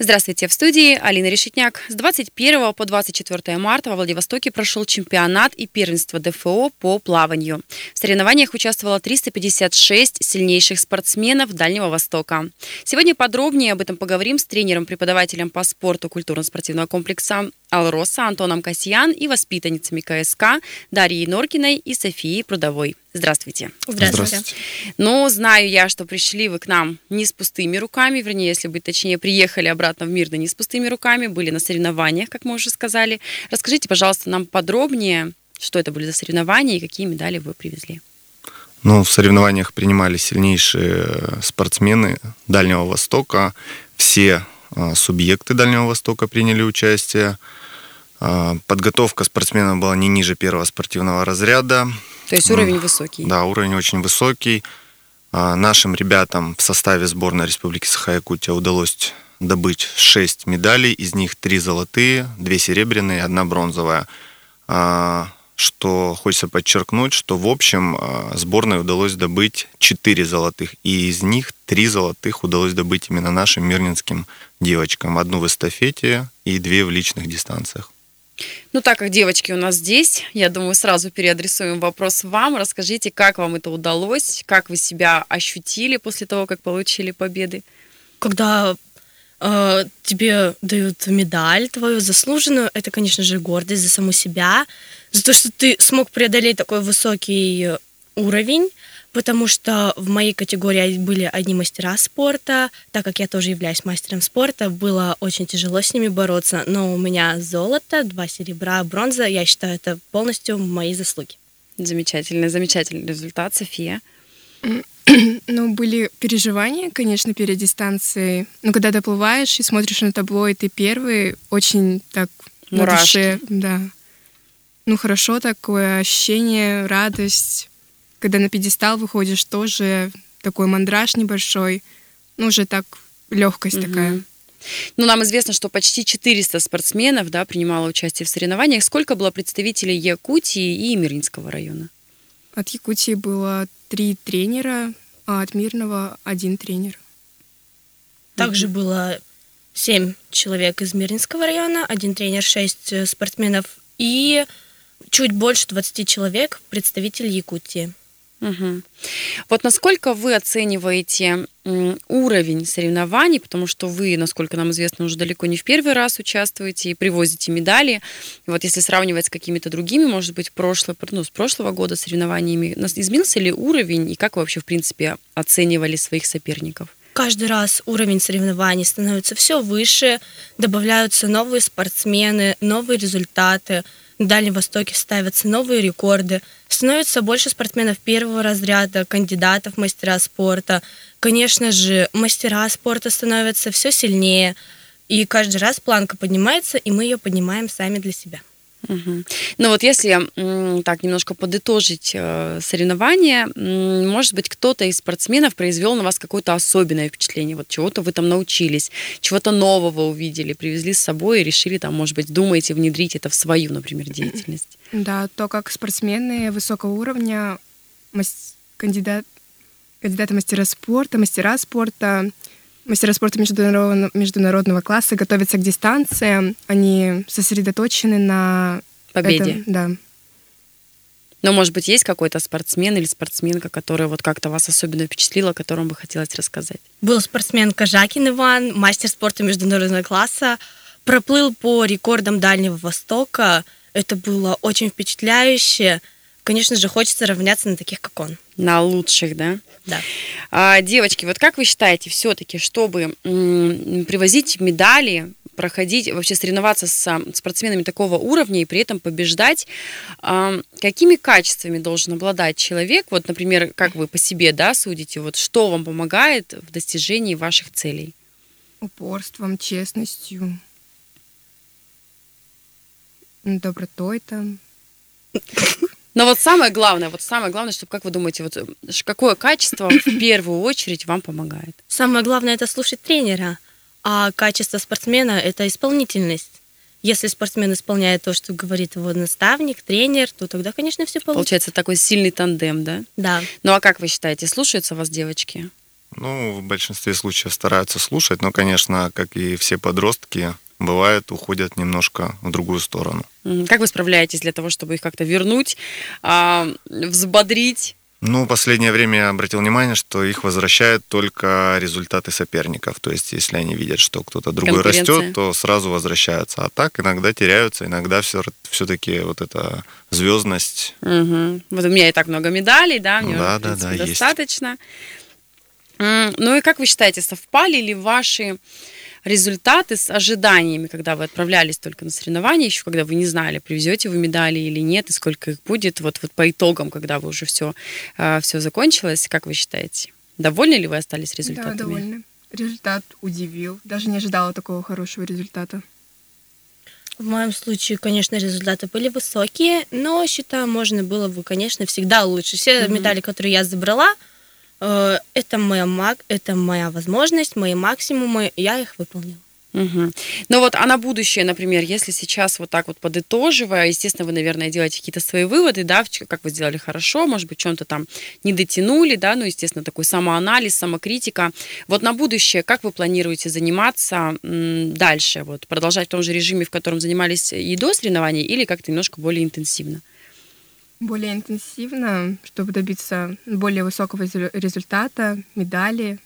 Здравствуйте, в студии Алина Решетняк. С 21 по 24 марта во Владивостоке прошел чемпионат и первенство ДФО по плаванию. В соревнованиях участвовало 356 сильнейших спортсменов Дальнего Востока. Сегодня подробнее об этом поговорим с тренером-преподавателем по спорту культурно-спортивного комплекса «АЛРОСА» Антоном Косьян и воспитанницами КСК Дарьей Норкиной и Софией Прудовой. Здравствуйте. Здравствуйте. Ну, знаю я, что пришли вы к нам не с пустыми руками, вернее, если быть точнее, приехали обратно в Мирный не с пустыми руками, были на соревнованиях, как мы уже сказали. Расскажите, пожалуйста, нам подробнее, что это были за соревнования и какие медали вы привезли. Ну, в соревнованиях принимали сильнейшие спортсмены Дальнего Востока. Все субъекты Дальнего Востока приняли участие. Подготовка спортсмена была не ниже первого спортивного разряда. То есть уровень высокий? Да, уровень очень высокий. Нашим ребятам в составе сборной Республики Саха-Якутия удалось добыть 6 медалей. Из них 3 золотые, 2 серебряные, 1 бронзовая. Что хочется подчеркнуть, что в общем сборной удалось добыть 4 золотых. И из них 3 золотых удалось добыть именно нашим мирнинским девочкам. 1 в эстафете и 2 в личных дистанциях. Ну, так как девочки у нас здесь, я думаю, сразу переадресуем вопрос вам. Расскажите, как вам это удалось, как вы себя ощутили после того, как получили победы? Когда тебе дают медаль твою заслуженную, это, конечно же, гордость за саму себя, за то, что ты смог преодолеть такой высокий уровень, потому что в моей категории были одни мастера спорта, так как я тоже являюсь мастером спорта, было очень тяжело с ними бороться, но у меня золото, 2 серебра, бронза, я считаю, это полностью мои заслуги. Замечательный, замечательный результат, София. Ну, были переживания, конечно, перед дистанцией, но когда доплываешь и смотришь на табло, и ты первый, очень так мурашки. Да. Ну, хорошо такое ощущение, радость. Когда на пьедестал выходишь, тоже такой мандраж небольшой. Ну, уже так легкость такая. Ну, нам известно, что почти 400 спортсменов, да, принимало участие в соревнованиях. Сколько было представителей Якутии и Мирнинского района? От Якутии было 3 тренера, а от Мирного 1 тренер. Также было 7 человек из Мирнинского района, 1 тренер, 6 спортсменов и чуть больше 20 человек представителей Якутии. Угу. Вот насколько вы оцениваете уровень соревнований, потому что вы, насколько нам известно, уже далеко не в первый раз участвуете и привозите медали. Вот если сравнивать с какими-то другими, может быть, с прошлого года соревнованиями, изменился ли уровень и как вы вообще, в принципе, оценивали своих соперников? Каждый раз уровень соревнований становится все выше, добавляются новые спортсмены, новые результаты. На Дальнем Востоке ставятся новые рекорды, становится больше спортсменов первого разряда, кандидатов в мастера спорта. Конечно же, мастера спорта становятся все сильнее, и каждый раз планка поднимается, и мы ее поднимаем сами для себя. Угу. Ну вот если так немножко подытожить соревнования, может быть, кто-то из спортсменов произвел на вас какое-то особенное впечатление, вот чего-то вы там научились, чего-то нового увидели, привезли с собой и решили там, может быть, думаете внедрить это в свою, например, деятельность. Да, то, как спортсмены высокого уровня, кандидаты мастера спорта, мастера спорта международного класса готовятся к дистанциям. Они сосредоточены на победе. Этом, да. Но, может быть, есть какой-то спортсмен или спортсменка, которая вот как-то вас особенно впечатлила, о котором бы хотелось рассказать? Был спортсмен Кожакин Иван, мастер спорта международного класса. Проплыл по рекордам Дальнего Востока. Это было очень впечатляюще. Конечно же, хочется равняться на таких, как он. На лучших, да? Да. Девочки, вот как вы считаете, все-таки, чтобы привозить медали, проходить, вообще соревноваться с спортсменами такого уровня и при этом побеждать, какими качествами должен обладать человек? Вот, например, как вы по себе, да, судите, вот что вам помогает в достижении ваших целей? Упорством, честностью, добротой там. Но вот самое главное, чтобы, как вы думаете, вот какое качество в первую очередь вам помогает? Самое главное — это слушать тренера, а качество спортсмена — это исполнительность. Если спортсмен исполняет то, что говорит его наставник, тренер, то тогда, конечно, все получится. Получается такой сильный тандем, да? Да. Ну а как вы считаете, слушаются вас девочки? Ну, в большинстве случаев стараются слушать, но, конечно, как и все подростки, бывает, уходят немножко в другую сторону. Как вы справляетесь для того, чтобы их как-то вернуть, взбодрить? Ну, в последнее время я обратил внимание, что их возвращают только результаты соперников. То есть, если они видят, что кто-то другой растет, то сразу возвращаются. А так иногда теряются, иногда все-таки вот эта звездность. Угу. Вот у меня и так много медалей, да, мне достаточно. Есть. Ну и как вы считаете, совпали ли ваши результаты с ожиданиями, когда вы отправлялись только на соревнования, еще когда вы не знали, привезете вы медали или нет, и сколько их будет, вот по итогам, когда вы уже все закончилось, как вы считаете, довольны ли вы остались результатами? Да, довольны. Результат удивил. Даже не ожидала такого хорошего результата. В моем случае, конечно, результаты были высокие, но, считаю, можно было бы, конечно, всегда лучше. Все медали, которые я забрала, это моя возможность, мои максимумы, я их выполнила. Угу. Но вот а на будущее, например, если сейчас вот так вот подытоживая, естественно, вы, наверное, делаете какие-то свои выводы, да, как вы сделали хорошо, может быть, чем-то там не дотянули, да, ну, естественно, такой самоанализ, самокритика. Вот на будущее, как вы планируете заниматься дальше? Вот продолжать в том же режиме, в котором занимались и до соревнований, или как-то немножко более интенсивно? Более интенсивно, чтобы добиться более высокого результата, медали.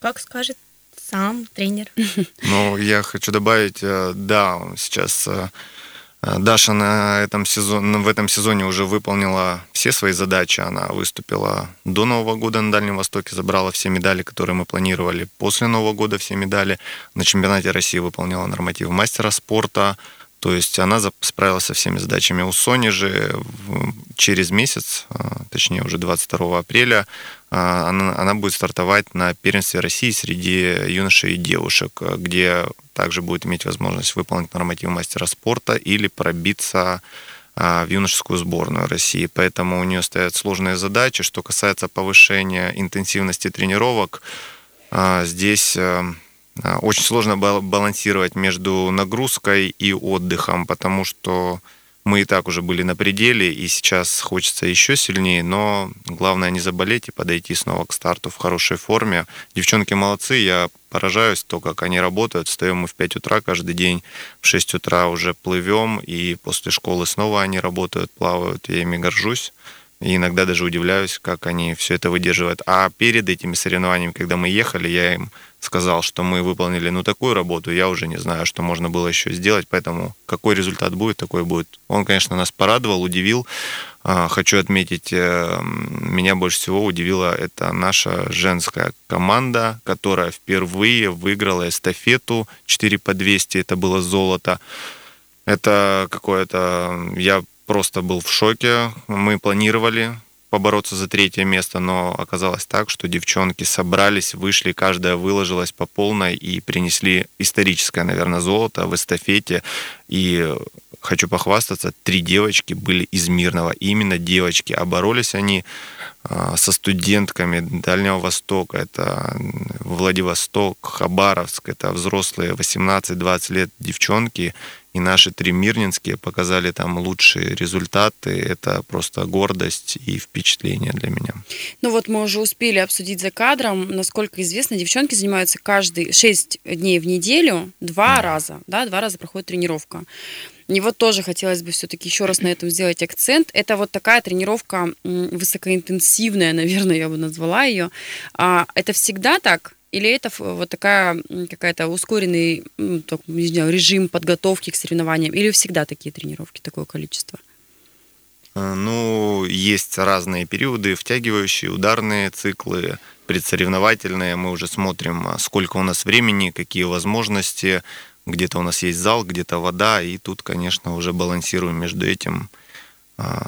Как скажет сам тренер. Ну, я хочу добавить, да, сейчас Даша в этом сезоне уже выполнила все свои задачи. Она выступила до Нового года на Дальнем Востоке, забрала все медали, которые мы планировали. После Нового года все медали. На чемпионате России выполнила норматив мастера спорта. То есть она справилась со всеми задачами. У Сони же через месяц, точнее уже 22 апреля, она будет стартовать на первенстве России среди юношей и девушек, где также будет иметь возможность выполнить норматив мастера спорта или пробиться в юношескую сборную России. Поэтому у нее стоят сложные задачи. Что касается повышения интенсивности тренировок, здесь очень сложно балансировать между нагрузкой и отдыхом, потому что мы и так уже были на пределе, и сейчас хочется еще сильнее, но главное не заболеть и подойти снова к старту в хорошей форме. Девчонки молодцы, я поражаюсь то, как они работают. Встаем мы в 5 утра каждый день, в 6 утра уже плывем, и после школы снова они работают, плавают, я ими горжусь. И иногда даже удивляюсь, как они все это выдерживают. А перед этими соревнованиями, когда мы ехали, я им сказал, что мы выполнили такую работу, я уже не знаю, что можно было еще сделать, поэтому какой результат будет, такой будет. Он, конечно, нас порадовал, удивил. Хочу отметить, меня больше всего удивила это наша женская команда, которая впервые выиграла эстафету 4 по 200, это было золото. Это какое-то... Я просто был в шоке. Мы планировали побороться за третье место, но оказалось так, что девчонки собрались, вышли, каждая выложилась по полной и принесли историческое, наверное, золото в эстафете. И хочу похвастаться, 3 девочки были из Мирного, именно девочки. А боролись они со студентками Дальнего Востока. Это Владивосток, Хабаровск, это взрослые 18-20 лет девчонки. И наши 3 мирнинские показали там лучшие результаты. Это просто гордость и впечатление для меня. Ну вот мы уже успели обсудить за кадром. Насколько известно, девчонки занимаются каждые 6 дней в неделю, 2 раза. Да, 2 раза проходит тренировка. И вот тоже хотелось бы все-таки еще раз на этом сделать акцент. Это вот такая тренировка высокоинтенсивная, наверное, я бы назвала ее. Это всегда так? Или это вот такая какая-то ускоренный, не знаю, режим подготовки к соревнованиям? Или всегда такие тренировки, такое количество? Ну, есть разные периоды, втягивающие, ударные циклы, предсоревновательные. Мы уже смотрим, сколько у нас времени, какие возможности. Где-то у нас есть зал, где-то вода. И тут, конечно, уже балансируем между этим,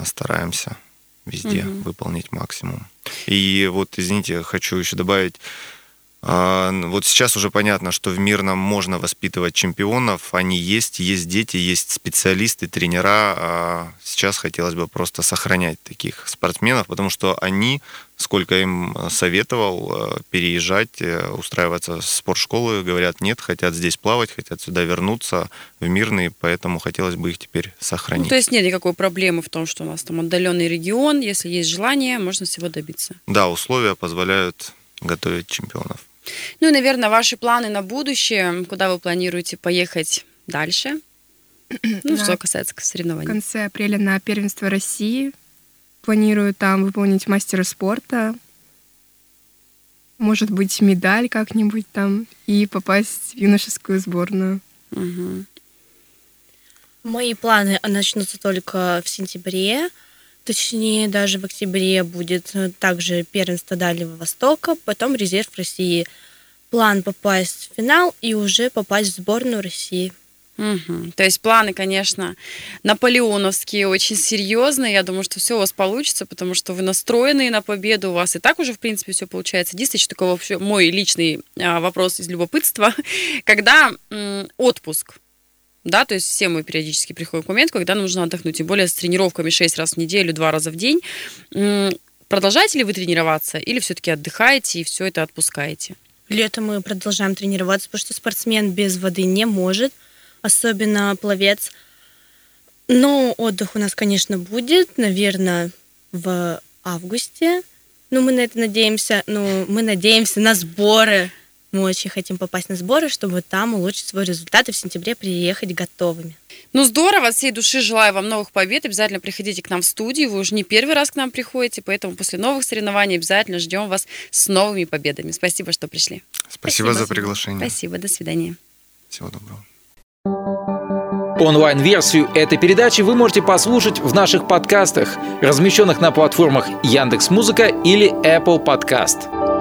стараемся везде выполнить максимум. И вот, извините, хочу еще добавить, Вот сейчас уже понятно, что в Мирном можно воспитывать чемпионов, они есть, есть дети, есть специалисты, тренера. Сейчас хотелось бы просто сохранять таких спортсменов, потому что они, сколько им советовал переезжать, устраиваться в спортшколы, говорят нет, хотят здесь плавать, хотят сюда вернуться, в Мирный, поэтому хотелось бы их теперь сохранить. Ну, то есть нет никакой проблемы в том, что у нас там отдаленный регион, если есть желание, можно всего добиться. Да, условия позволяют готовить чемпионов. Ну и, наверное, ваши планы на будущее, куда вы планируете поехать дальше? Ну, да. Что касается соревнований. В конце апреля на первенство России. Планирую там выполнить мастера спорта. Может быть, медаль как-нибудь там и попасть в юношескую сборную. Угу. Мои планы начнутся только в сентябре. Точнее, даже в октябре будет также первенство Дальнего Востока, потом резерв России. План попасть в финал и уже попасть в сборную России. Угу. То есть планы, конечно, наполеоновские, очень серьезные. Я думаю, что все у вас получится, потому что вы настроены на победу. У вас и так уже, в принципе, все получается. Единственное, что такое вообще мой личный вопрос из любопытства. Когда отпуск? Да, то есть все мы периодически приходим к моменту, когда нужно отдохнуть, тем более с тренировками 6 раз в неделю, 2 раза в день. Продолжаете ли вы тренироваться или все-таки отдыхаете и все это отпускаете? Летом мы продолжаем тренироваться, потому что спортсмен без воды не может, особенно пловец. Но отдых у нас, конечно, будет, наверное, в августе. Ну, мы на это надеемся, мы надеемся на сборы. Мы очень хотим попасть на сборы, чтобы там улучшить свой результат и в сентябре приехать готовыми. Ну, здорово. От всей души желаю вам новых побед. Обязательно приходите к нам в студию. Вы уже не первый раз к нам приходите, поэтому после новых соревнований обязательно ждем вас с новыми победами. Спасибо, что пришли. Спасибо за приглашение. Спасибо. До свидания. Всего доброго. Онлайн-версию этой передачи вы можете послушать в наших подкастах, размещенных на платформах Яндекс.Музыка или Apple Podcast.